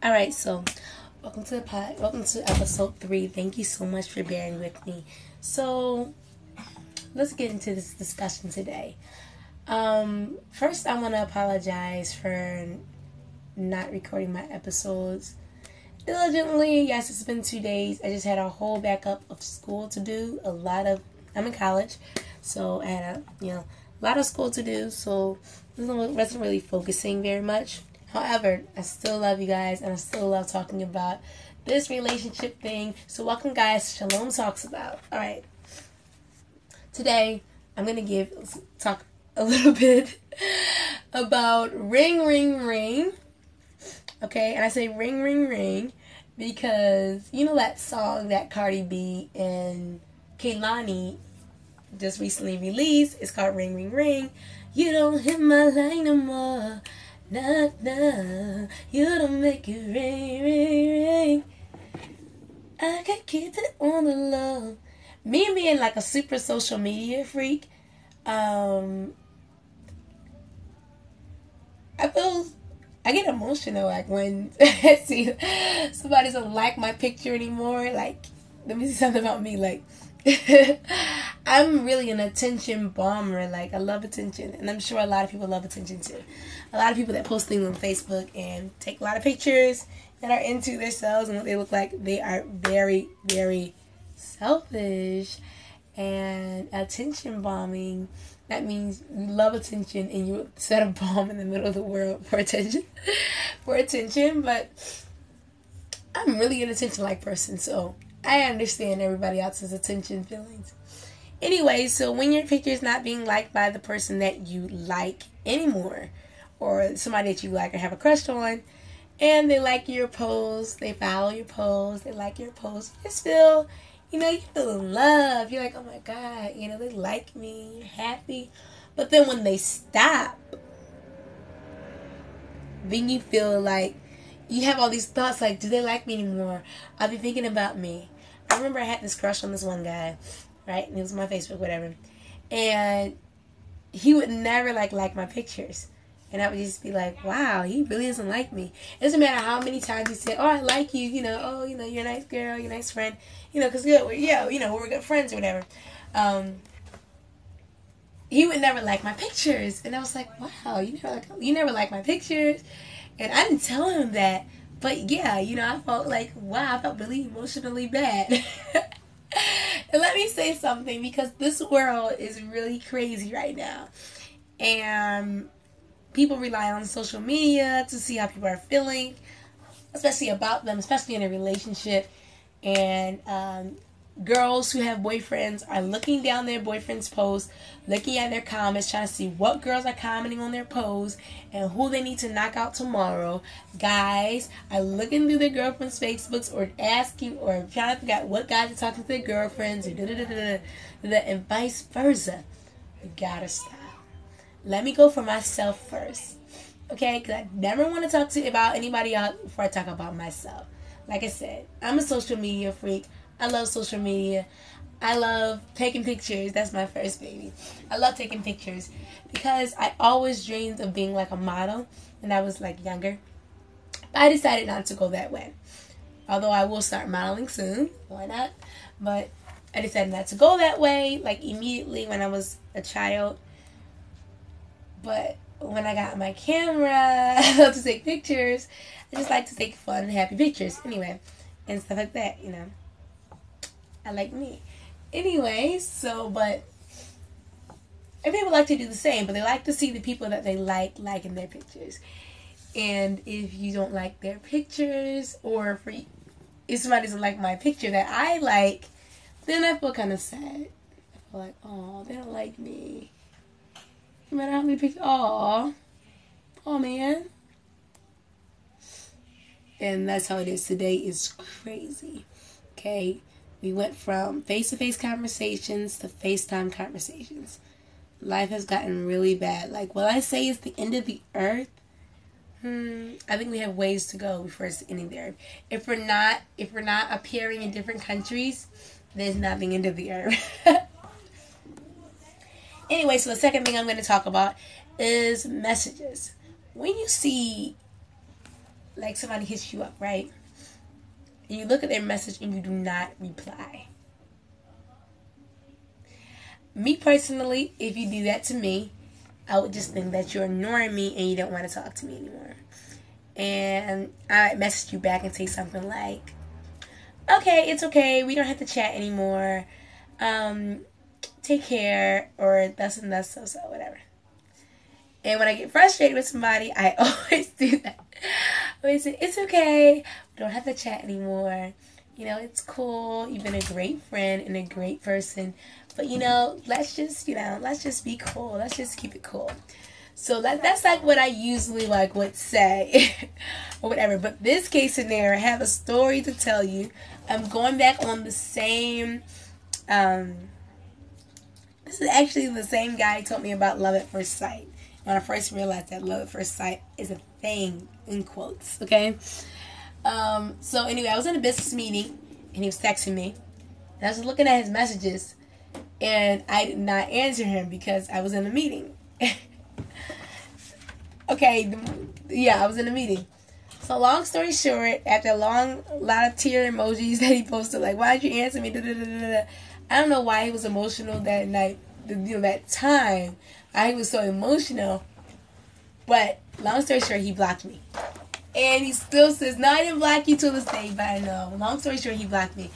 All right, so welcome to the pod. Welcome to episode 3. Thank you so much for bearing with me. So let's get into this discussion today. First, I want to apologize for not recording my episodes diligently. Yes, it's been 2 days. I just had a whole backup of school to do. I'm in college, so I had a lot of school to do. So wasn't really focusing very much. However, I still love you guys, and I still love talking about this relationship thing. So welcome, guys, to Shalom Talks About. All right. Today, I'm going to talk a little bit about ring, ring, ring. Okay, and I say ring, ring, ring because, you know that song that Cardi B and Kehlani just recently released? It's called Ring, Ring, Ring. You don't hit my line no more. Nah, nah, you don't make it ring, ring, ring. I can keep it on the low. Me being like a super social media freak, I get emotional like when see somebody doesn't like my picture anymore. Like, let me see something about me. Like, I'm really an attention bomber. Like, I love attention, and I'm sure a lot of people love attention too. A lot of people that post things on Facebook and take a lot of pictures that are into themselves and what they look like, they are very, very selfish and attention bombing. That means you love attention and you set a bomb in the middle of the world for attention. But I'm really an attention-like person, so I understand everybody else's attention feelings. Anyway, so when your picture is not being liked by the person that you like anymore, or somebody that you like or have a crush on, and they like your pose, they follow your pose, they like your pose, you just feel, you feel in love. You're like, oh my God, they like me, you're happy. But then when they stop, then you feel like, you have all these thoughts like, do they like me anymore? I'll be thinking about me. I remember I had this crush on this one guy, right? And it was my Facebook, whatever. And he would never like my pictures. And I would just be like, wow, he really doesn't like me. It doesn't matter how many times he said, oh, I like you, you're a nice girl, you're a nice friend. Because we're good friends or whatever. He would never like my pictures. And I was like, wow, you never like my pictures. And I didn't tell him that, but yeah, I felt like, wow, I felt really emotionally bad. And let me say something, because this world is really crazy right now. And people rely on social media to see how people are feeling, especially about them, especially in a relationship. And girls who have boyfriends are looking down their boyfriend's posts, looking at their comments, trying to see what girls are commenting on their posts and who they need to knock out tomorrow. Guys are looking through their girlfriend's Facebooks or asking or trying to figure out what guys are talking to their girlfriends or and vice versa. You gotta stop. Let me go for myself first, okay? Because I never want to talk to you about anybody else before I talk about myself. Like I said, I'm a social media freak. I love social media. I love taking pictures. That's my first baby. I love taking pictures because I always dreamed of being like a model when I was like younger. But I decided not to go that way. Although I will start modeling soon. Why not? But I decided not to go that way like immediately when I was a child. But when I got my camera, I love to take pictures. I just like to take fun, happy pictures. Anyway, and stuff like that, I like me. Anyway, and people like to do the same, but they like to see the people that they like in their pictures. And if you don't like their pictures, or if somebody doesn't like my picture that I like, then I feel kind of sad. I feel like, oh, they don't like me. No matter how many pictures, oh man. And that's how it is today. It's crazy, okay? We went from face-to-face conversations to FaceTime conversations. Life has gotten really bad. Like, will I say it's the end of the earth? I think we have ways to go before it's the end of the earth. If we're not appearing in different countries, there's not the end of the earth. Anyway, so the second thing I'm going to talk about is messages. When you see, like, somebody hits you up, right? And you look at their message and you do not reply. Me personally, if you do that to me, I would just think that you're ignoring me and you don't want to talk to me anymore. And I might message you back and say something like, okay, it's okay, we don't have to chat anymore, take care, or thus and thus, so, whatever. And when I get frustrated with somebody, I always do that. I always say, it's okay, we don't have to chat anymore, you know, it's cool, you've been a great friend and a great person, but, you know, let's just be cool, let's just keep it cool. So that's like what I usually like would say or whatever. But this case scenario, I have a story to tell you. I'm going back on the same, this is actually the same guy who told me about love at first sight. When I first realized that love at first sight is a thing, in quotes, okay? So anyway, I was in a business meeting and he was texting me. And I was looking at his messages and I did not answer him because I was in a meeting. Okay, yeah, I was in a meeting. So long story short, after a lot of tear emojis that he posted, like, why didn't you answer me? I don't know why he was emotional that night, that time. I was so emotional. But long story short, he blocked me. And he still says, no, I didn't block you till this day, but I know. Long story short, he blocked me.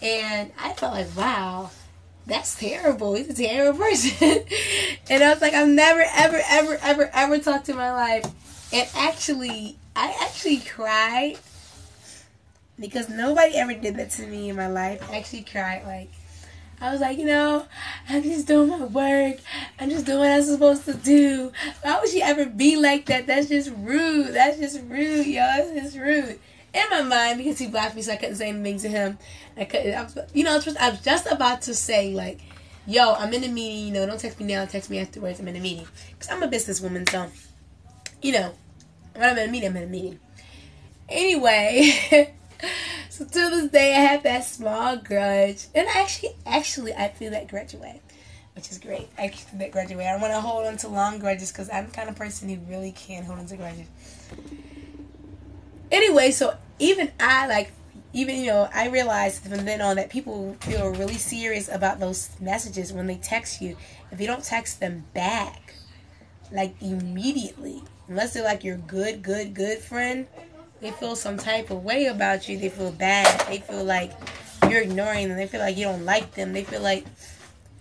And I felt like, wow, that's terrible. He's a terrible person. And I was like, I've never, ever, ever, ever, ever talked in my life. And actually, I actually cried because nobody ever did that to me in my life. I actually cried. Like, I was like, you know, I'm just doing my work. I'm just doing what I'm supposed to do. Why would she ever be like that? That's just rude. That's just rude, y'all. It's just rude. In my mind, because he blocked me, so I couldn't say anything to him. I was just about to say, like, yo, I'm in a meeting, you know, don't text me now, text me afterwards, I'm in a meeting. Because I'm a businesswoman, so, you know, when I'm in a meeting, I'm in a meeting. Anyway, so to this day, I have that small grudge. And actually, I feel that grudge away, which is great. I feel that grudge away. I don't want to hold on to long grudges, because I'm the kind of person who really can't hold on to grudges. Anyway, so even I, like, even, you know, I realized from then on that people feel really serious about those messages when they text you. If you don't text them back, like, immediately, unless they're, like, your good friend, they feel some type of way about you. They feel bad. They feel like you're ignoring them. They feel like you don't like them. They feel like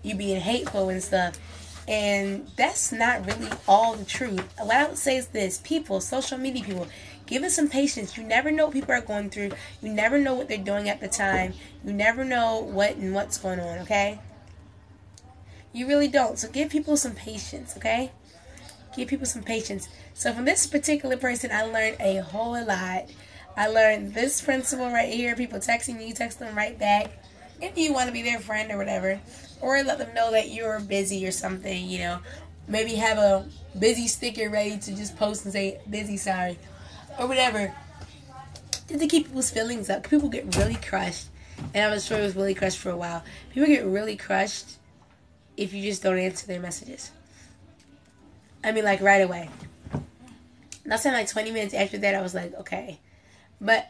you being hateful and stuff. And that's not really all the truth. What I would say is this. People, social media people, give it some patience. You never know what people are going through. You never know what they're doing at the time. You never know what's going on, okay? You really don't. So give people some patience, okay? Give people some patience. So from this particular person, I learned a whole lot. I learned this principle right here. People texting you, text them right back. If you want to be their friend or whatever. Or let them know that you're busy or something, you know. Maybe have a busy sticker ready to just post and say, busy, sorry. Or whatever. Just to keep people's feelings up. People get really crushed. And I was sure it was really crushed for a while. People get really crushed if you just don't answer their messages. I mean, like, right away. Not saying, like, 20 minutes after that, I was like, okay. But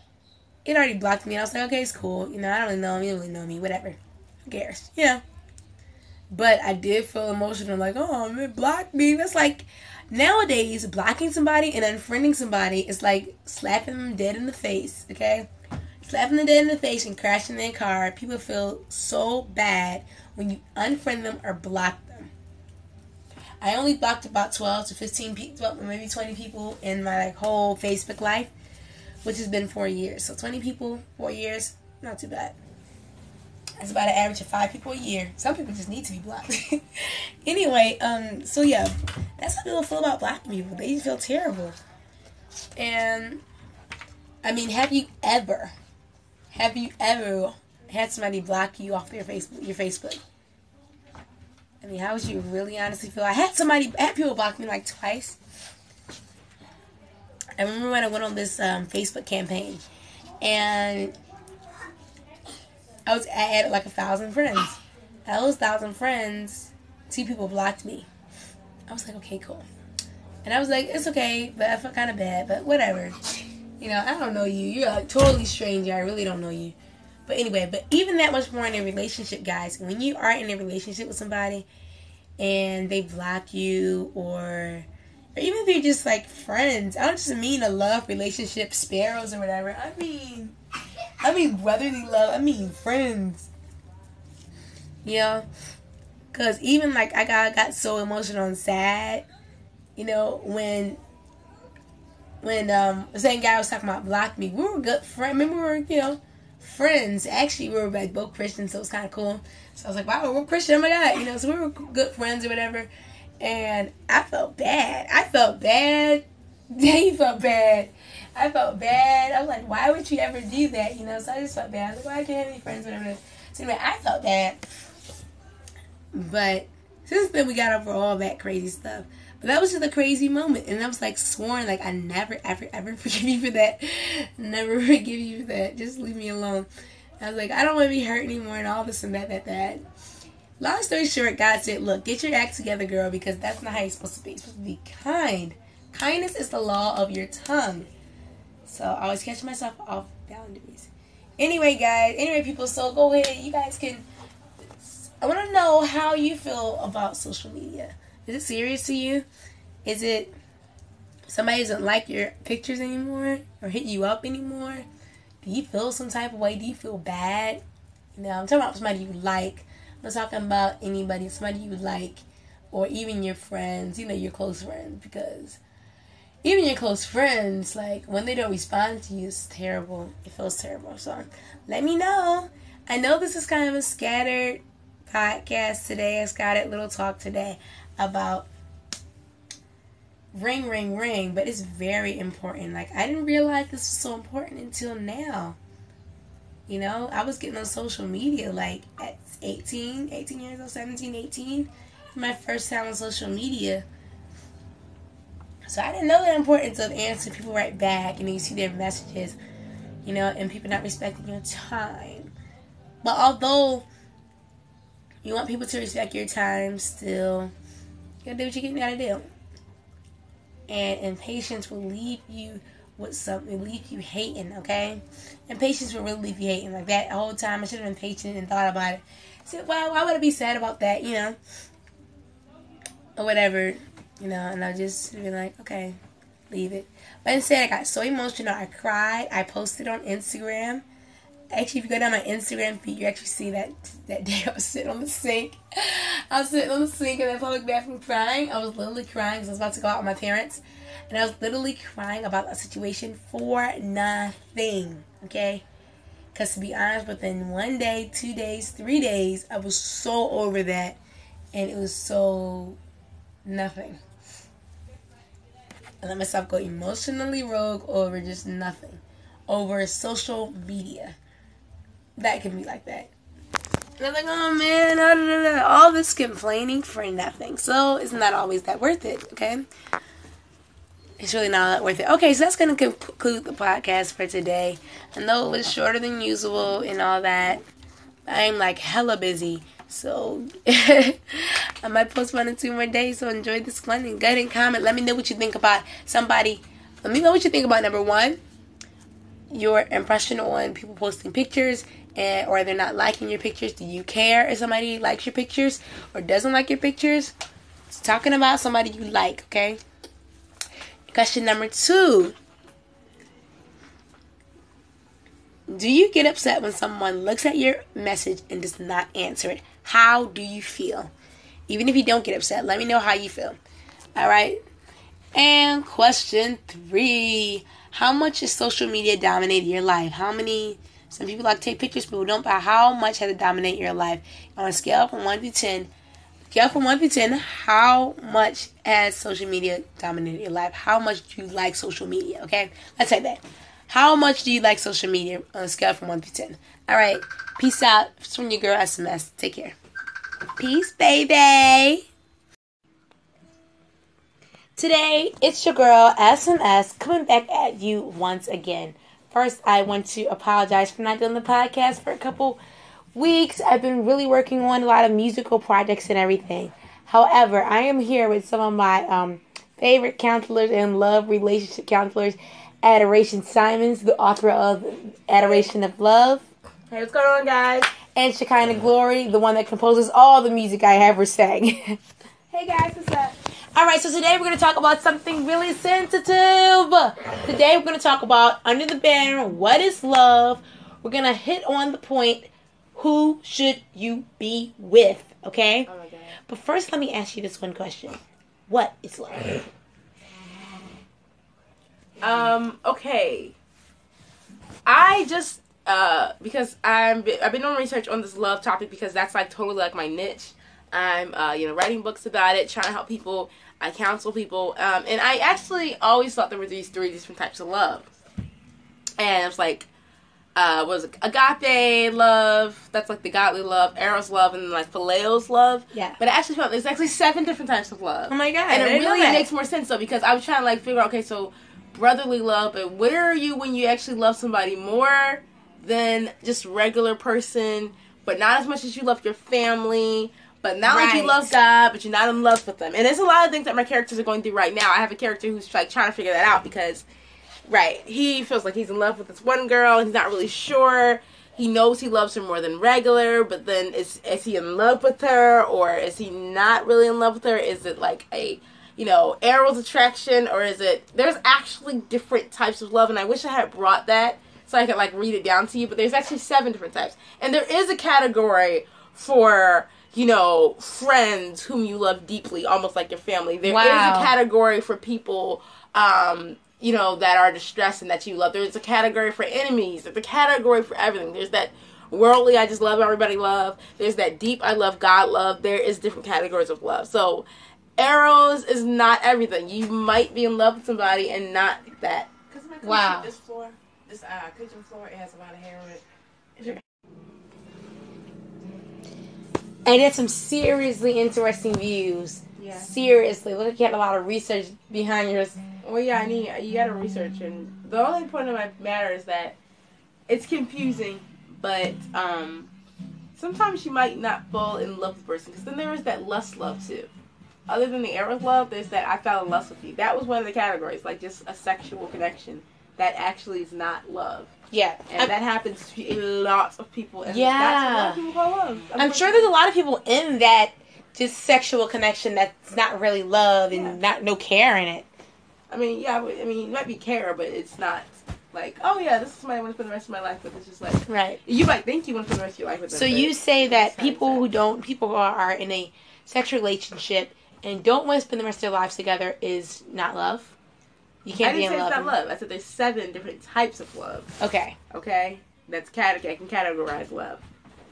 it already blocked me. And I was like, okay, it's cool. You know, I don't really know him. He doesn't really know me. Whatever. Who cares? You know. But I did feel emotional. Like, oh, man, blocked me. That's like... Nowadays, blocking somebody and unfriending somebody is like slapping them dead in the face, okay? Slapping them dead in the face and crashing their car. People feel so bad when you unfriend them or block them. I only blocked about 12 to 15 people, maybe 20 people in my like whole Facebook life, which has been 4 years. So 20 people, 4 years, not too bad. That's about an average of 5 people a year. Some people just need to be blocked. Anyway, so yeah, that's how people feel about black people. They feel terrible. And, I mean, have you ever had somebody block you off your Facebook? I mean, how would you really honestly feel? I had people block me like twice. I remember when I went on this Facebook campaign, and I added like 1,000 friends. Out of those 1,000 friends, two people blocked me. I was like, okay, cool. And I was like, it's okay, but I felt kind of bad, but whatever. You know, I don't know you. You're a totally stranger. I really don't know you. But anyway, but even that much more in a relationship, guys. When you are in a relationship with somebody and they block you, or even if you're just like friends. I don't just mean a love relationship, sparrows or whatever. I mean brotherly love. I mean friends. You know? Because even like I got so emotional and sad, you know, when the same guy was talking about blocked me. We were good friends. Remember, we were, you know, friends. Actually, we were like both Christians, so it was kind of cool. So I was like, wow, we're Christian, oh my God. You know, so we were good friends or whatever. And I felt bad. He felt bad. I felt bad. I was like, why would you ever do that? You know, so I just felt bad. I was like, why can't I have any friends, whatever. So anyway, I felt bad. But since then, we got over all that crazy stuff. But that was just a crazy moment. And I was like sworn, like, I never, ever, ever forgive you for that. Never forgive you for that. Just leave me alone. I was like, I don't want to be hurt anymore and all this and that. Long story short, God said, look, get your act together, girl, because that's not how you're supposed to be. You're supposed to be kind. Kindness is the law of your tongue. So I always catch myself off boundaries. Anyway, guys. Anyway, people, so go ahead. You guys can... I want to know how you feel about social media. Is it serious to you? Is it somebody doesn't like your pictures anymore or hit you up anymore? Do you feel some type of way? Do you feel bad? You know, I'm talking about somebody you like. I'm talking about anybody, somebody you like, or even your friends, you know, your close friends, because even your close friends, like, when they don't respond to you, it's terrible. It feels terrible. So let me know. I know this is kind of a scattered podcast today, a scattered little talk today about ring, but it's very important. Like, I didn't realize this was so important until now. You know, I was getting on social media, like, at 18 years old, 17, 18. My first time on social media. So I didn't know the importance of answering people right back. And you see their messages, you know, and people not respecting your time. But although you want people to respect your time, still, you gotta do what you gotta do. And impatience will leave you with something, leave you hating, okay? And patience will really leave you hating. Like, that whole time, I should have been patient and thought about it. So, well, why would I be sad about that, you know? Or whatever, you know, and I'll just be like, okay, leave it. But instead, I got so emotional, I cried, I posted on Instagram. Actually, if you go down my Instagram feed, you actually see that day I was sitting on the sink. I was sitting on the sink in the public bathroom crying. I was literally crying because I was about to go out with my parents. And I was literally crying about a situation for nothing, okay? Because to be honest, within one day, 2 days, 3 days, I was so over that. And it was so nothing. I let myself go emotionally rogue over just nothing. Over social media. That can be like that. And I'm like, oh man, all this complaining for nothing. So it's not always that worth it, okay? It's really not that worth it. Okay, so that's going to conclude the podcast for today. I know it was shorter than usual and all that. I'm like hella busy. So I might post 1 or 2 more days. So enjoy this one and go ahead and comment. Let me know what you think about somebody. Let me know what you think about, number one, your impression on people posting pictures, and or they're not liking your pictures. Do you care if somebody likes your pictures or doesn't like your pictures? It's talking about somebody you like, okay? Question number 2. Do you get upset when someone looks at your message and does not answer it? How do you feel? Even if you don't get upset, let me know how you feel. All right? And question 3. How much has social media dominated your life? How many, some people like to take pictures, people don't, but how much has it dominated your life? On a scale from 1 to 10, how much has social media dominated your life? How much do you like social media, okay? Let's say that. How much do you like social media on a scale from 1 to 10? All right, peace out. It's from your girl, SMS. Take care. Peace, baby. Today, it's your girl, SMS, coming back at you once again. First, I want to apologize for not doing the podcast for a couple weeks. I've been really working on a lot of musical projects and everything. However, I am here with some of my favorite counselors and love relationship counselors, Adoration Simons, the author of Adoration of Love. Hey, what's going on, guys? And Shekinah Glory, the one that composes all the music I ever sang. Hey guys, what's up? Alright, so today we're going to talk about something really sensitive. Today we're going to talk about, under the banner, what is love? We're going to hit on the point, who should you be with, okay? Oh my God. But first, let me ask you this one question. What is love? Okay. I just, because I've been doing research on this love topic because that's like totally like my niche. I'm, writing books about it, trying to help people. I counsel people. And I actually always thought there were these three different types of love. And it's like, agape love, that's like the godly love, eros love, and like phileos love. Yeah. But I actually found there's actually 7 different types of love. Oh my God. And it really makes more sense though, because I was trying to like figure out, okay, so brotherly love, but where are you when you actually love somebody more than just regular person, but not as much as you love your family? But not right. Like you love God, but you're not in love with them. And there's a lot of things that my characters are going through right now. I have a character who's like trying to figure that out because, right, he feels like he's in love with this one girl. And he's not really sure. He knows he loves her more than regular, but then is he in love with her, or is he not really in love with her? Is it like a, eros attraction, or is it? There's actually different types of love, and I wish I had brought that so I could like read it down to you. But there's actually 7 different types, and there is a category for, friends whom you love deeply, almost like your family. There is a category for people, that are distressed and that you love. There's a category for enemies. There's a category for everything. There's that worldly, I just love everybody love. There's that deep, I love God love. There is different categories of love. So, eros is not everything. You might be in love with somebody and not that. Because my kitchen, this kitchen floor, it has a lot of hair on it. And it's some seriously interesting views. Yeah. Seriously. Look like you had a lot of research behind yours. Well, yeah, you gotta research. And the only point of my matter is that it's confusing, but sometimes you might not fall in love with a person. Because then there is that lust love, too. Other than the eros love, there's that I fell in lust with you. That was one of the categories, like just a sexual connection. That actually is not love. Yeah. And that happens to lots of people. And yeah. That's what a lot of people call love. I'm sure there's a lot of people in that just sexual connection that's not really love and no care in it. I mean, it might be care, but it's not like, oh yeah, this is somebody I want to spend the rest of my life with. It's just like, right. You might think you want to spend the rest of your life with them. So you say that people who are in a sexual relationship and don't want to spend the rest of their lives together is not love? You can't be in love. I didn't say it's not love. I said there's 7 different types of love. Okay? That's I can categorize love.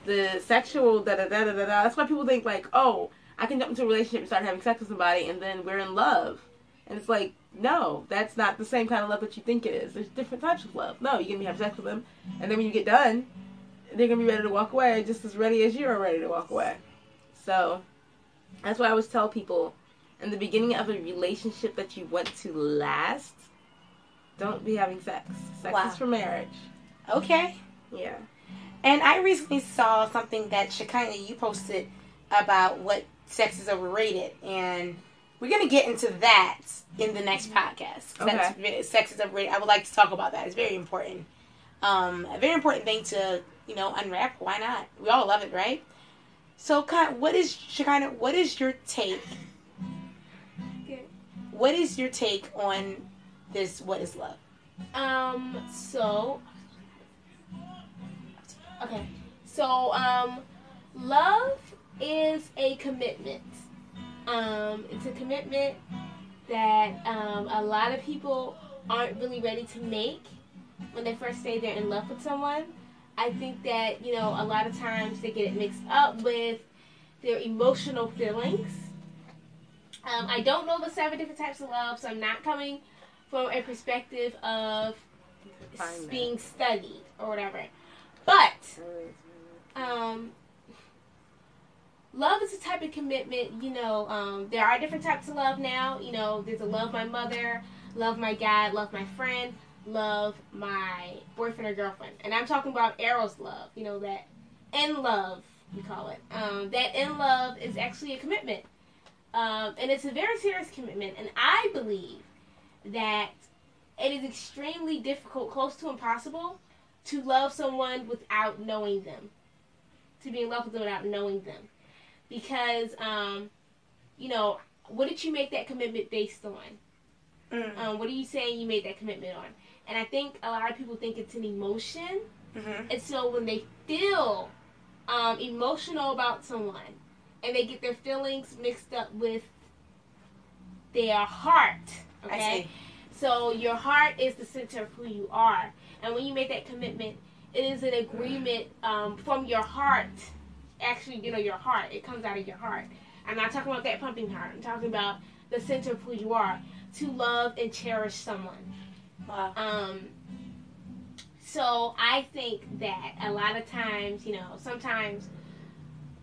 The sexual da-da-da-da-da-da. That's why people think like, oh, I can jump into a relationship and start having sex with somebody and then we're in love. And it's like, no, that's not the same kind of love that you think it is. There's different types of love. No, you're going to have sex with them. And then when you get done, they're going to be ready to walk away just as ready as you are ready to walk away. So that's why I always tell people, in the beginning of a relationship that you want to last, don't be having sex. Sex is for marriage. Okay. Yeah. And I recently saw something that, Shekinah, you posted about what sex is overrated. And we're going to get into that in the next podcast. Okay. Sex is overrated. I would like to talk about that. It's very important. A very important thing to, unwrap. Why not? We all love it, right? So, Shekinah, what is your take? What is your take on this, what is love? So, love is a commitment. It's a commitment that a lot of people aren't really ready to make when they first say they're in love with someone. I think that, a lot of times they get it mixed up with their emotional feelings. I don't know the 7 different types of love, so I'm not coming from a perspective of being studied or whatever. But love is a type of commitment. There are different types of love now. There's a love my mother, love my God, love my friend, love my boyfriend or girlfriend. And I'm talking about eros love, that in love, we call it. That in love is actually a commitment. And it's a very serious commitment. And I believe that it is extremely difficult, close to impossible, to love someone without knowing them. To be in love with them without knowing them. Because, you know, what did you make that commitment based on? Mm. What are you saying you made that commitment on? And I think a lot of people think it's an emotion. Mm-hmm. And so when they feel emotional about someone, and they get their feelings mixed up with their heart, okay? So your heart is the center of who you are. And when you make that commitment, it is an agreement from your heart. Actually, you know, your heart. It comes out of your heart. I'm not talking about that pumping heart. I'm talking about the center of who you are, to love and cherish someone. Wow. So I think that a lot of times, you know, sometimes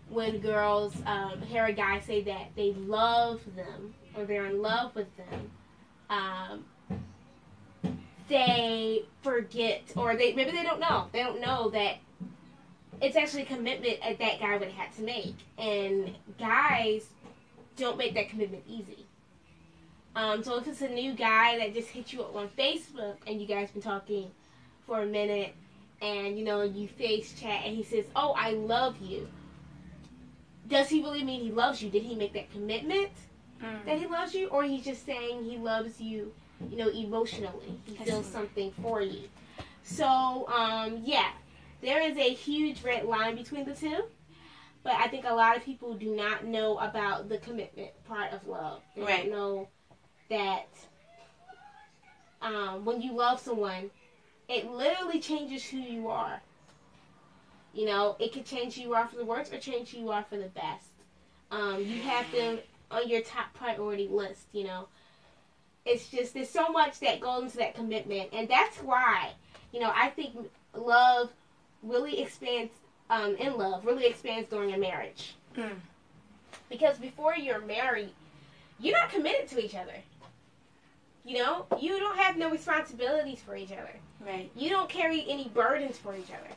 when girls hear a guy say that they love them or they're in love with them, they forget, or maybe they don't know. They don't know that it's actually a commitment that that guy would have had to make. And guys don't make that commitment easy. So if it's a new guy that just hit you up on Facebook and you guys been talking for a minute and, you know, you face chat and he says, oh, I love you. Does he really mean he loves you? Did he make that commitment that he loves you? Or he's just saying he loves you, you know, emotionally. He feels something for you. So, yeah, there is a huge red line between the two. But I think a lot of people do not know about the commitment part of love. They right. don't know that when you love someone, it literally changes who you are. You know, it could change who you are for the worst or change who you are for the best. You have them on your top priority list, you know. It's just, there's so much that goes into that commitment. And that's why, you know, I think love really expands, in love, really expands during a marriage. Mm. Because before you're married, you're not committed to each other. You know, you don't have no responsibilities for each other. Right. You don't carry any burdens for each other.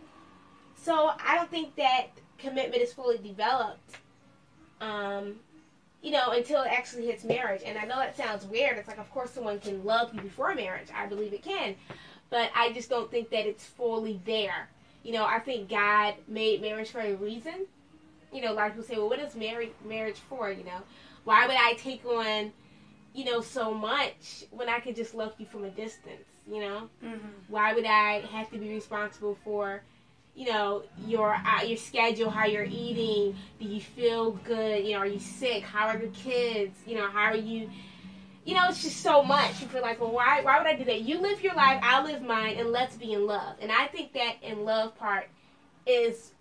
So I don't think that commitment is fully developed, you know, until it actually hits marriage. And I know that sounds weird. It's like, of course, someone can love you before marriage. I believe it can. But I just don't think that it's fully there. You know, I think God made marriage for a reason. You know, a lot of people say, well, what is marriage for, you know? Why would I take on, you know, so much when I could just love you from a distance, you know? Mm-hmm. Why would I have to be responsible for, you know, your schedule, how you're eating, do you feel good, you know, are you sick, how are the kids, you know, how are you, you know, it's just so much. You feel like, well, why would I do that? You live your life, I'll live mine, and let's be in love. And I think that in love part is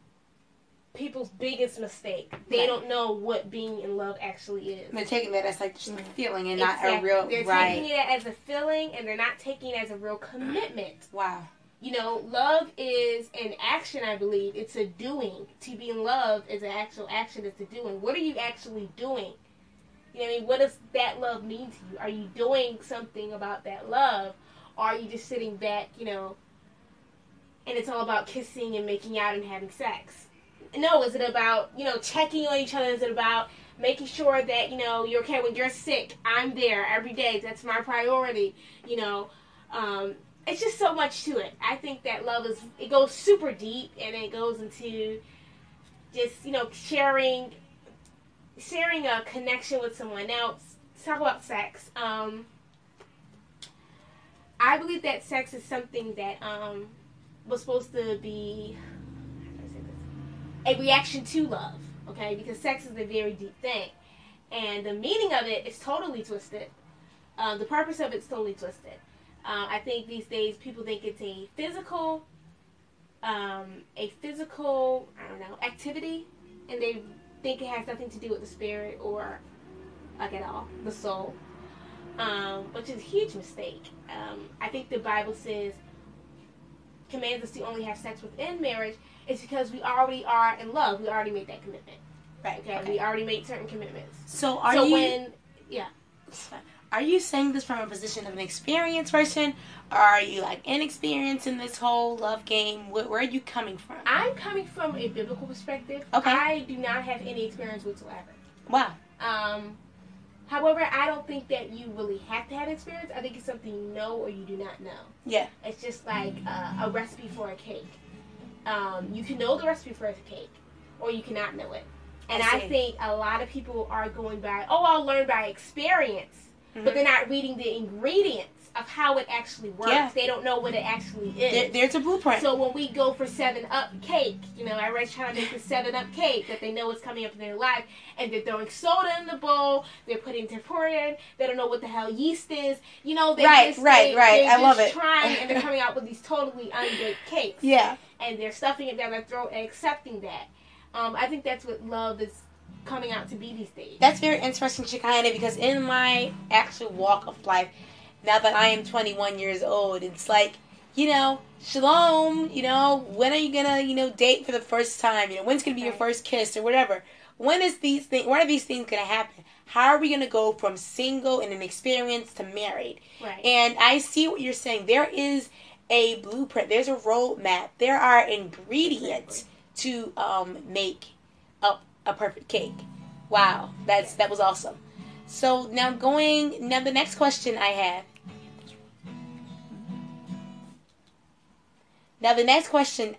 people's biggest mistake. They right. don't know what being in love actually is. They're taking that as like just a feeling and exactly. not a real, they're right. taking it as a feeling and they're not taking it as a real commitment. Wow. You know, love is an action, I believe. It's a doing. To be in love is an actual action. It's a doing. What are you actually doing? You know what I mean? What does that love mean to you? Are you doing something about that love? Or are you just sitting back, you know, and it's all about kissing and making out and having sex? No, is it about, you know, checking on each other? Is it about making sure that, you know, you're okay when you're sick? I'm there every day. That's my priority, you know. It's just so much to it. I think that love is, it goes super deep, and it goes into just, you know, sharing a connection with someone else. Let's talk about sex. I believe that sex is something that was supposed to be a reaction to love, okay? Because sex is a very deep thing, and the meaning of it is totally twisted. The purpose of it's totally twisted. I think these days people think it's a physical, I don't know, activity, and they think it has nothing to do with the spirit or, like, at all, the soul, which is a huge mistake. I think the Bible commands us to only have sex within marriage. It's because we already are in love. We already made that commitment. Right. Okay. We already made certain commitments. Are you saying this from a position of an experienced person, or are you, like, inexperienced in this whole love game? Where are you coming from? I'm coming from a biblical perspective. Okay. I do not have any experience whatsoever. Wow. However, I don't think that you really have to have experience. I think it's something you know or you do not know. Yeah. It's just like a recipe for a cake. You can know the recipe for a cake, or you cannot know it. And I think a lot of people are going by, oh, I'll learn by experience, mm-hmm. but they're not reading the ingredients of how it actually works. Yeah. They don't know what it actually is. There's a blueprint. So when we go for 7-Up cake, you know, everybody's trying to make the 7-Up cake that they know is coming up in their life, and they're throwing soda in the bowl, they're putting tempura in, they don't know what the hell yeast is. You know, they're just trying, and they're coming out with these totally unbaked cakes. Yeah. And they're stuffing it down their throat and accepting that. I think that's what love is coming out to be these days. That's very interesting, Shekinah, because in my actual walk of life, now that I am 21 years old, it's like, you know, Shalom, you know, when are you going to, you know, date for the first time? You know, when's going to be your first kiss or whatever? When are these things going to happen? How are we going to go from single and inexperienced to married? Right. And I see what you're saying. There is a blueprint. There's a roadmap. There are ingredients to make up a perfect cake. Wow, that was awesome. So now the next question I have. Now the next question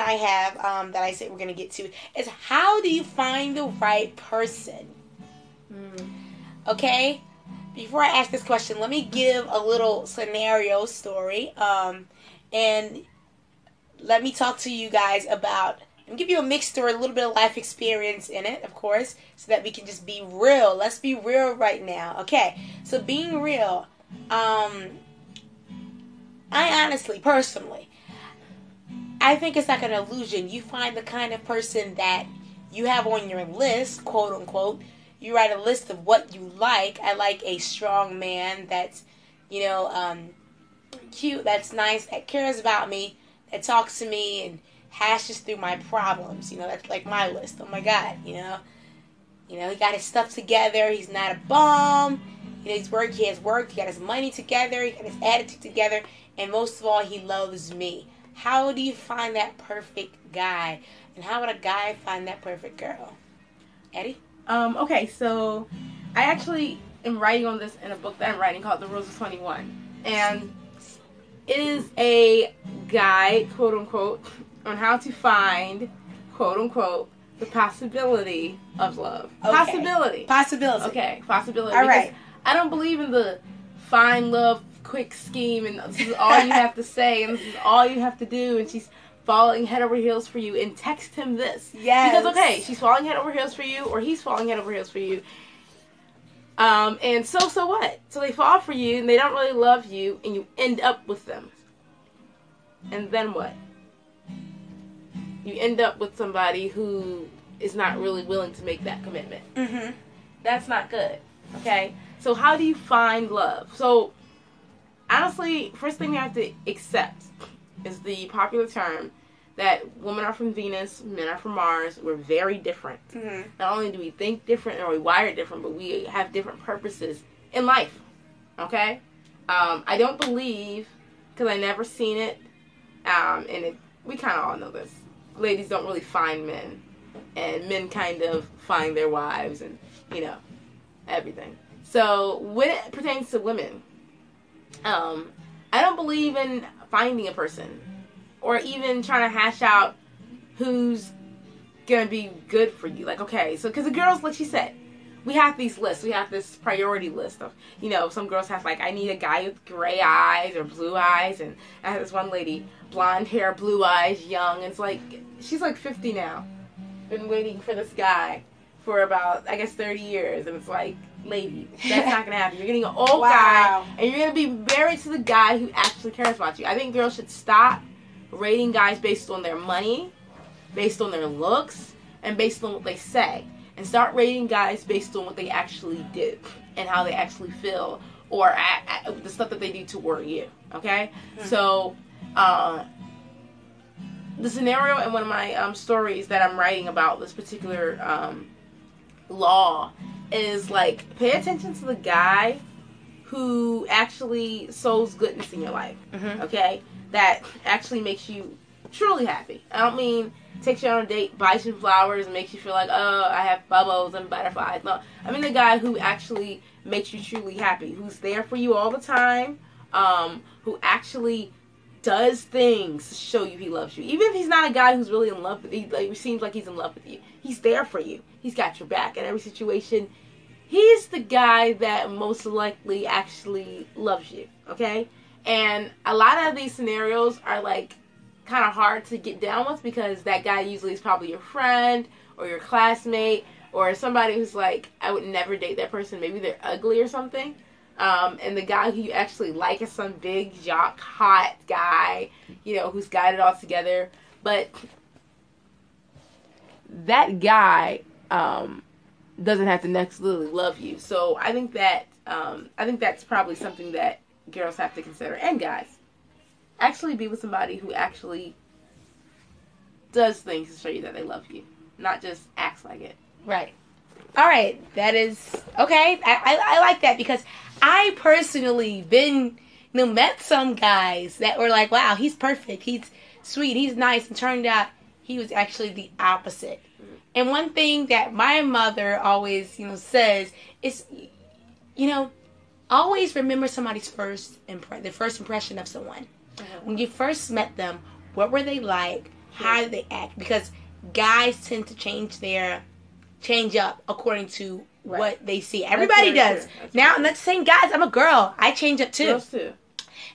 I have that I said we're gonna get to is, how do you find the right person? Okay. Before I ask this question, let me give a little scenario story. And let me talk to you guys about, I'm give you a mixed story, a little bit of life experience in it, of course, so that we can just be real. Let's be real right now. Okay, so being real, I honestly, personally, I think it's like an illusion. You find the kind of person that you have on your list, quote unquote. You write a list of what you like. I like a strong man that's, you know, cute, that's nice, that cares about me, that talks to me and hashes through my problems. You know, that's like my list. Oh my God, you know, he got his stuff together. He's not a bum. You know, he has work. He got his money together. He got his attitude together. And most of all, he loves me. How do you find that perfect guy? And how would a guy find that perfect girl? Eddie? Okay, so I actually am writing on this in a book that I'm writing called The Rules of 21. And it is a guide, quote unquote, on how to find, quote unquote, the possibility of love. Okay. Possibility. All right. I don't believe in the find love quick scheme and this is all you have to say and this is all you have to do and she's falling head over heels for you and text him this. Yes. Because, okay, she's falling head over heels for you or he's falling head over heels for you. And so what? So they fall for you, and they don't really love you, and you end up with them. And then what? You end up with somebody who is not really willing to make that commitment. Mm-hmm. That's not good, okay? So how do you find love? So, honestly, first thing we have to accept is the popular term that women are from Venus, men are from Mars. We're very different. Mm-hmm. Not only do we think different or we wire different, but we have different purposes in life, okay? I don't believe, because I never seen it, we kind of all know this. Ladies don't really find men, and men kind of find their wives and, you know, everything. So when it pertains to women, I don't believe in finding a person or even trying to hash out who's going to be good for you. Like, okay, so, because the girls, like she said, we have these lists. We have this priority list of, you know, some girls have, like, I need a guy with gray eyes or blue eyes. And I had this one lady, blonde hair, blue eyes, young. And it's like, she's like 50 now. Been waiting for this guy for about, I guess, 30 years. And it's like, lady, that's not going to happen. You're getting an old guy, and you're going to be married to the guy who actually cares about you. I think girls should stop rating guys based on their money, based on their looks, and based on what they say. And start rating guys based on what they actually do and how they actually feel or the stuff that they do toward you, okay? Mm-hmm. So, the scenario in one of my stories that I'm writing about this particular law is, like, pay attention to the guy who actually sows goodness in your life, mm-hmm. okay? That actually makes you truly happy. I don't mean takes you on a date, buys you flowers, and makes you feel like, oh, I have bubbles and butterflies. No, I mean the guy who actually makes you truly happy, who's there for you all the time, who actually does things to show you he loves you. Even if he's not a guy who's really in love with you, like, it seems like he's in love with you, he's there for you. He's got your back in every situation. He's the guy that most likely actually loves you, okay? And a lot of these scenarios are, like, kind of hard to get down with because that guy usually is probably your friend or your classmate or somebody who's like, I would never date that person. Maybe they're ugly or something. And the guy who you actually like is some big, jock, hot guy, you know, who's got it all together. But that guy doesn't have to necessarily love you. So I think that that's probably something that girls have to consider, and guys. Actually be with somebody who actually does things to show you that they love you, not just acts like it. Right. All right. That is okay. I like that because I personally met some guys that were like, wow, he's perfect, he's sweet, he's nice, and turned out he was actually the opposite. And one thing that my mother always, says is, always remember somebody's first impression of someone. Mm-hmm. When you first met them, what were they like? How did they act? Because guys tend to change up according to what they see. Everybody does. Now, I'm not saying guys. I'm a girl. I change up too. Girls too.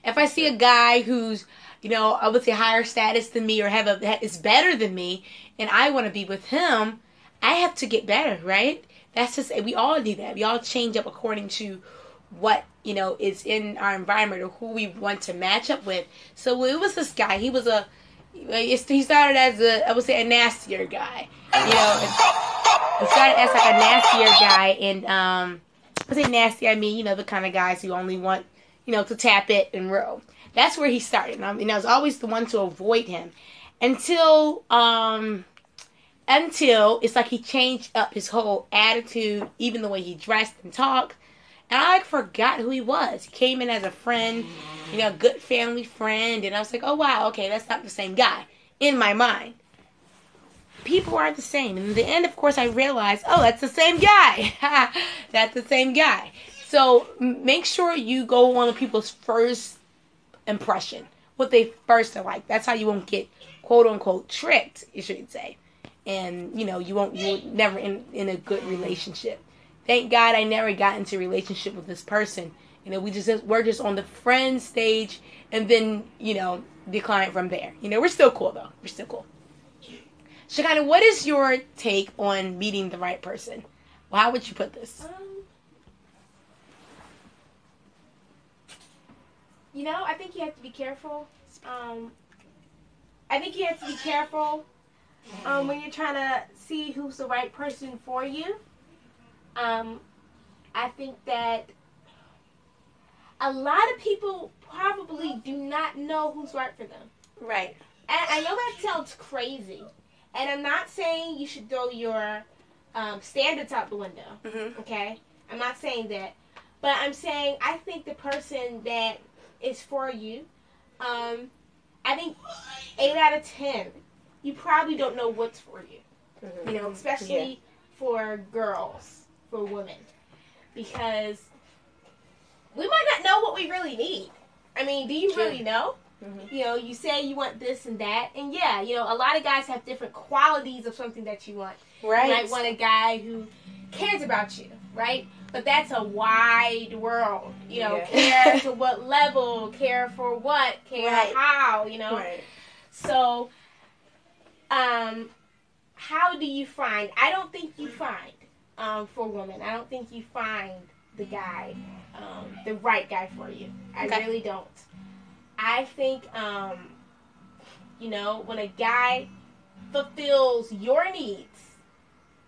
If I see a guy who's, I would say higher status than me or is better than me, and I want to be with him, I have to get better, right? That's just, we all do that. We all change up according to what is in our environment or who we want to match up with. So it was this guy. He was he started as a nastier guy. He started as like a nastier guy, and I say nasty, I mean the kind of guys who only want to tap it and roll. That's where he started. And I was always the one to avoid him until it's like he changed up his whole attitude, even the way he dressed and talked. And I forgot who he was. He came in as a friend, a good family friend. And I was like, oh, wow, okay, that's not the same guy in my mind. People aren't the same. And in the end, of course, I realized, oh, that's the same guy. That's the same guy. So make sure you go on people's first impression, what they first are like. That's how you won't get, quote, unquote, tricked, you should say. And, you'll never in a good relationship. Thank God I never got into a relationship with this person. We're just on the friend stage and then, decline from there. We're still cool, though. We're still cool. Shekinah, what is your take on meeting the right person? Well, how would you put this? I think you have to be careful. When you're trying to see who's the right person for you. I think that a lot of people probably do not know who's right for them. Right. And I know that sounds crazy. And I'm not saying you should throw your standards out the window. Mm-hmm. Okay? I'm not saying that. But I'm saying I think the person that is for you, I think 8 out of 10, you probably don't know what's for you. Mm-hmm. Especially for girls. For women, because we might not know what we really need. I mean, do you really know? Mm-hmm. You say you want this and that, and yeah, a lot of guys have different qualities of something that you want. Right. You might want a guy who cares about you, right? But that's a wide world. Care to what level, care for what, care how, Right. So, how do you find? I don't think you find. For women, I don't think you find the guy, the right guy for you. I really don't. I think, when a guy fulfills your needs,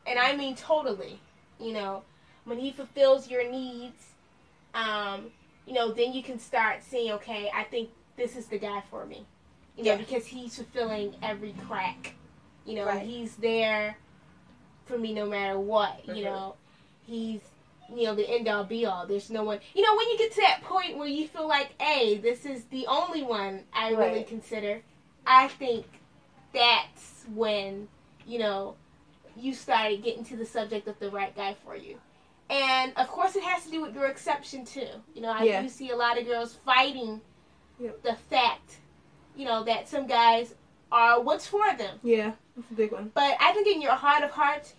and I mean totally, when he fulfills your needs, then you can start seeing, okay, I think this is the guy for me. Because he's fulfilling every crack. He's there for me no matter what, He's, the end-all, be-all. There's no one... when you get to that point where you feel like, hey, this is the only one I really consider, I think that's when, you know, you started getting to the subject of the right guy for you. And, of course, it has to do with your exception, too. You know, I do see a lot of girls fighting the fact, you know, that some guys are what's for them. Yeah, that's a big one. But I think in your heart of hearts,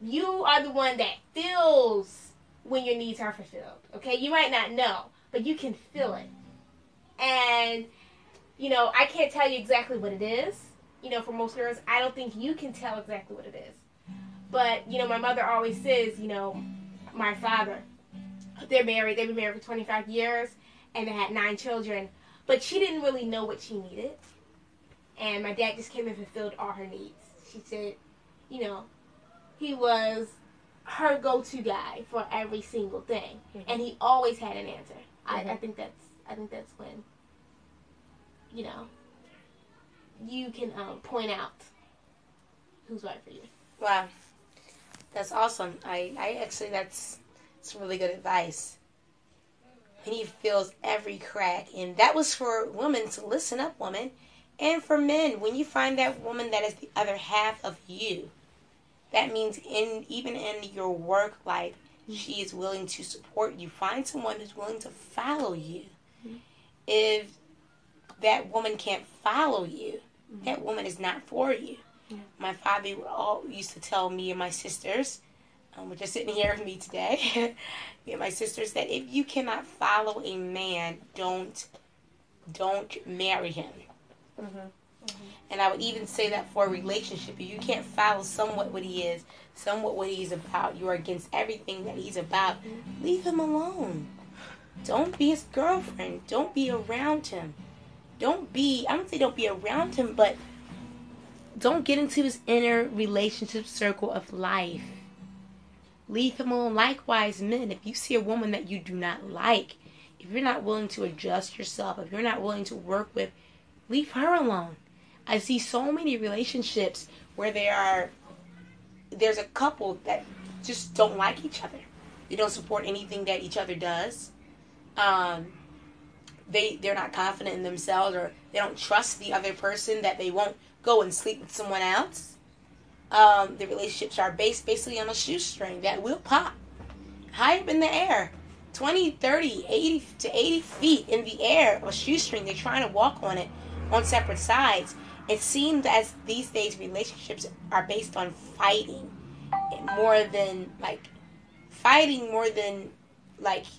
you are the one that feels when your needs are fulfilled, okay? You might not know, but you can feel it. And, you know, I can't tell you exactly what it is. You know, for most girls, I don't think you can tell exactly what it is. But, you know, my mother always says, you know, my father, they're married. They've been married for 25 years, and they had 9 children. But she didn't really know what she needed. And my dad just came and fulfilled all her needs. She said, you know, he was her go-to guy for every single thing, and he always had an answer. I think that's when, you know, you can point out who's right for you. Wow. That's awesome. That's really good advice. And he fills every crack. And that was for women to listen up, woman. And for men, when you find that woman that is the other half of you, that means even in your work life, she is willing to support you. Find someone who's willing to follow you. Mm-hmm. If that woman can't follow you, that woman is not for you. My father used to tell me and my sisters, which are sitting here with me today, me and my sisters, that if you cannot follow a man, don't marry him. Mm-hmm. Mm-hmm. And I would even say that for a relationship, if you can't follow somewhat what he is, somewhat what he's about, you are against everything that he's about, leave him alone. Don't be his girlfriend. Don't be around him. I don't say don't be around him, but don't get into his inner relationship circle of life. Leave him alone. Likewise, men, if you see a woman that you do not like, if you're not willing to adjust yourself, if you're not willing to work with, leave her alone. I see so many relationships where there's a couple that just don't like each other. They don't support anything that each other does. They're not confident in themselves, or they don't trust the other person that they won't go and sleep with someone else. The relationships are based basically on a shoestring that will pop high up in the air, 20, 30, 80 to 80 feet in the air of a shoestring. They're trying to walk on it on separate sides. It seems as these days relationships are based on fighting more than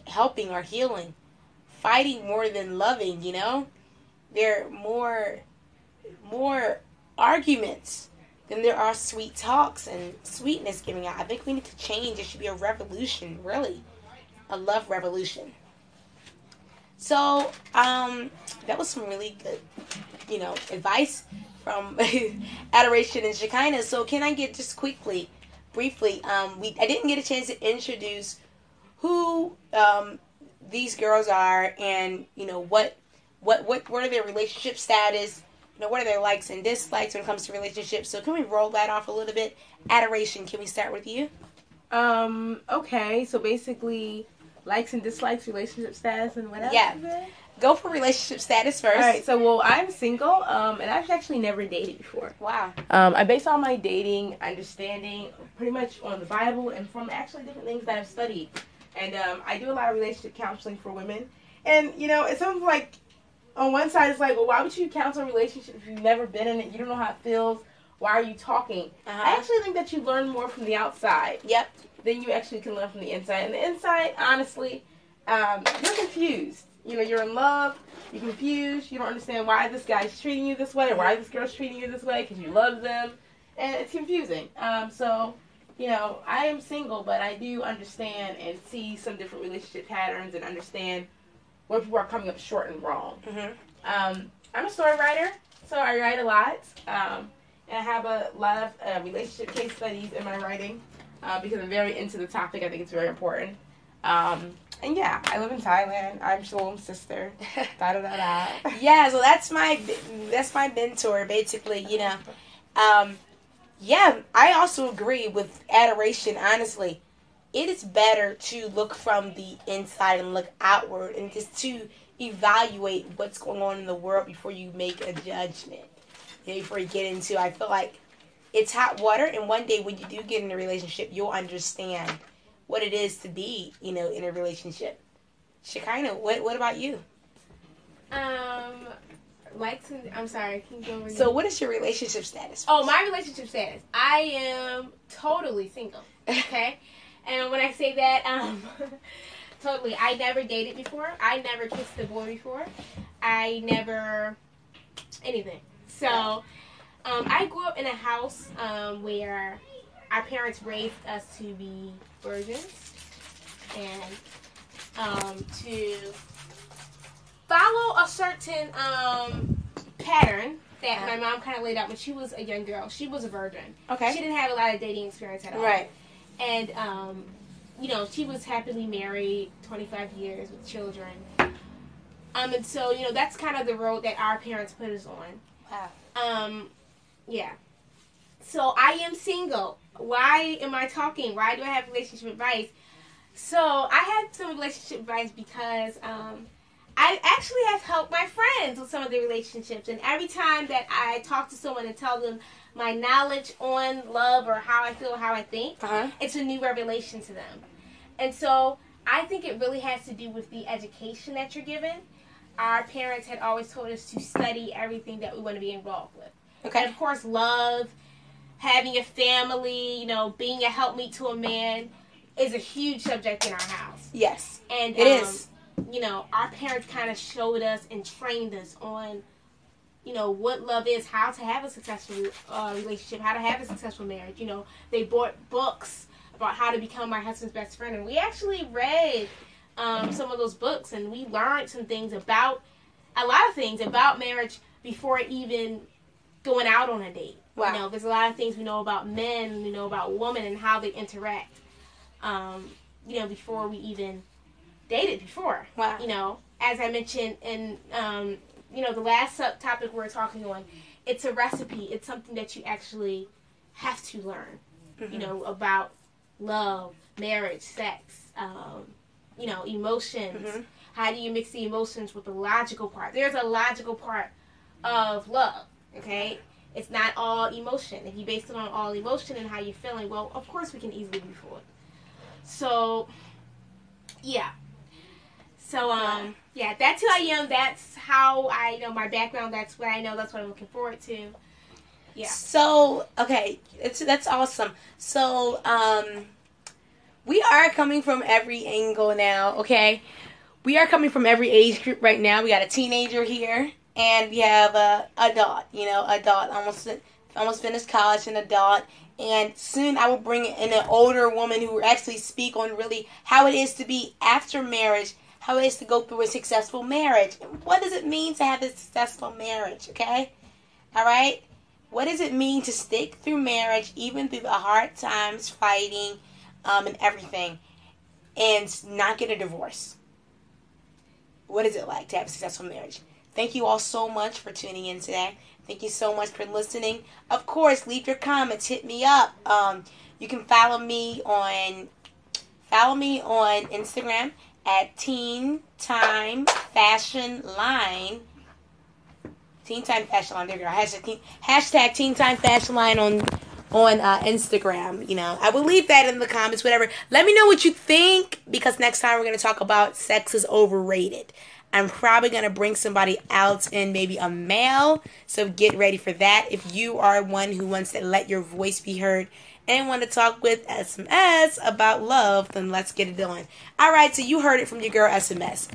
helping or healing, fighting more than loving, you know? They're more arguments than there are sweet talks and sweetness giving out. I think we need to change. It should be a revolution, really. A love revolution. So, that was some really good, you know, advice from Adoration and Shekinah. So can I get just briefly, I didn't get a chance to introduce who these girls are and, you know, what are their relationship status. You know, what are their likes and dislikes when it comes to relationships? So can we roll that off a little bit? Adoration, can we start with you? Okay, so basically likes and dislikes, relationship status, and what else? Yeah, go for relationship status first. All right, so, well, I'm single, and I've actually never dated before. Wow. I base all my dating understanding pretty much on the Bible and from actually different things that I've studied. And I do a lot of relationship counseling for women. And, you know, it's something like, on one side, it's like, well, why would you counsel a relationship if you've never been in it? You don't know how it feels. Why are you talking? Uh-huh. I actually think that you learn more from the outside. Yep. Then you actually can learn from the inside. And the inside, honestly, you're confused. You know, you're in love. You're confused. You don't understand why this guy's treating you this way or why this girl's treating you this way because you love them. And it's confusing. So, you know, I am single, but I do understand and see some different relationship patterns and understand where people are coming up short and wrong. Mm-hmm. I'm a story writer, so I write a lot. And I have a lot of relationship case studies in my writing because I'm very into the topic. I think it's very important. And yeah, I live in Thailand. I'm Shalom's sister. Da da da da. Yeah, so that's my mentor, basically, you know. Yeah, I also agree with Adoration, honestly. It is better to look from the inside and look outward and just to evaluate what's going on in the world before you make a judgment. You know, before you get into, I feel like It's hot water, and one day when you do get in a relationship, you'll understand what it is to be, you know, in a relationship. Shekinah, what about you? I'm sorry, can you go over here? So what is your relationship status? Oh, my relationship status. I am totally single, okay? And when I say that, totally, I never dated before. I never kissed a boy before. I never anything. So I grew up in a house where our parents raised us to be virgins and to follow a certain pattern that my mom kind of laid out when she was a young girl. She was a virgin. Okay. She didn't have a lot of dating experience at all. Right. And, you know, she was happily married 25 years with children. And so, you know, that's kind of the road that our parents put us on. Wow. Yeah. So I am single. Why am I talking? Why do I have relationship advice? So I have some relationship advice because I actually have helped my friends with some of their relationships. And every time that I talk to someone and tell them my knowledge on love or how I feel, how I think, it's a new revelation to them. And so I think it really has to do with the education that you're given. Our parents had always told us to study everything that we want to be involved with. Okay. And of course, love, having a family, you know, being a helpmeet to a man is a huge subject in our house. Yes, and it is. You know, our parents kind of showed us and trained us on, you know, what love is, how to have a successful relationship, how to have a successful marriage. You know, they bought books about how to become my husband's best friend, and we actually read some of those books, and we learned some things about, a lot of things about marriage before even going out on a date. Wow. You know, there's a lot of things we know about men, we know about women, and how they interact, you know, before we even dated before. Wow. You know, as I mentioned in, you know, the last subtopic we're talking on, it's a recipe. It's something that you actually have to learn, you know, about love, marriage, sex, you know, emotions. How do you mix the emotions with the logical part? There's a logical part of love, okay? It's not all emotion. If you base it on all emotion and how you're feeling, well, of course we can easily be fooled. So, yeah. So, yeah, that's who I am. That's how I, you know, my background. That's what I know. That's what I'm looking forward to. Yeah. So, okay, that's awesome. So, we are coming from every angle now, okay? We are coming from every age group right now. We got a teenager here, and we have an adult, you know, adult. Almost finished college, an adult. And soon I will bring in an older woman who will actually speak on really how it is to be after marriage, how it is to go through a successful marriage. And what does it mean to have a successful marriage, okay? All right? What does it mean to stick through marriage, even through the hard times, fighting, and everything, and not get a divorce? What is it like to have a successful marriage? Thank you all so much for tuning in today. Thank you so much for listening. Of course, leave your comments. Hit me up. You can follow me on Instagram at #TeenTimeFashionLine. Teen Time Fashion Line. There you go. Hashtag Teen Time Fashion Line on Instagram, you know. I will leave that in the comments, whatever. Let me know what you think, because next time we're going to talk about sex is overrated. I'm probably going to bring somebody else in, maybe a male, so get ready for that. If you are one who wants to let your voice be heard and want to talk with SMS about love, then let's get it on. All right, so you heard it from your girl, SMS.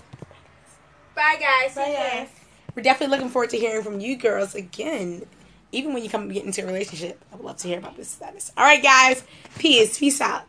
Bye, guys. Bye, guys. We're definitely looking forward to hearing from you girls again. Even when you come get into a relationship, I would love to hear about this status. All right, guys. Peace. Peace out.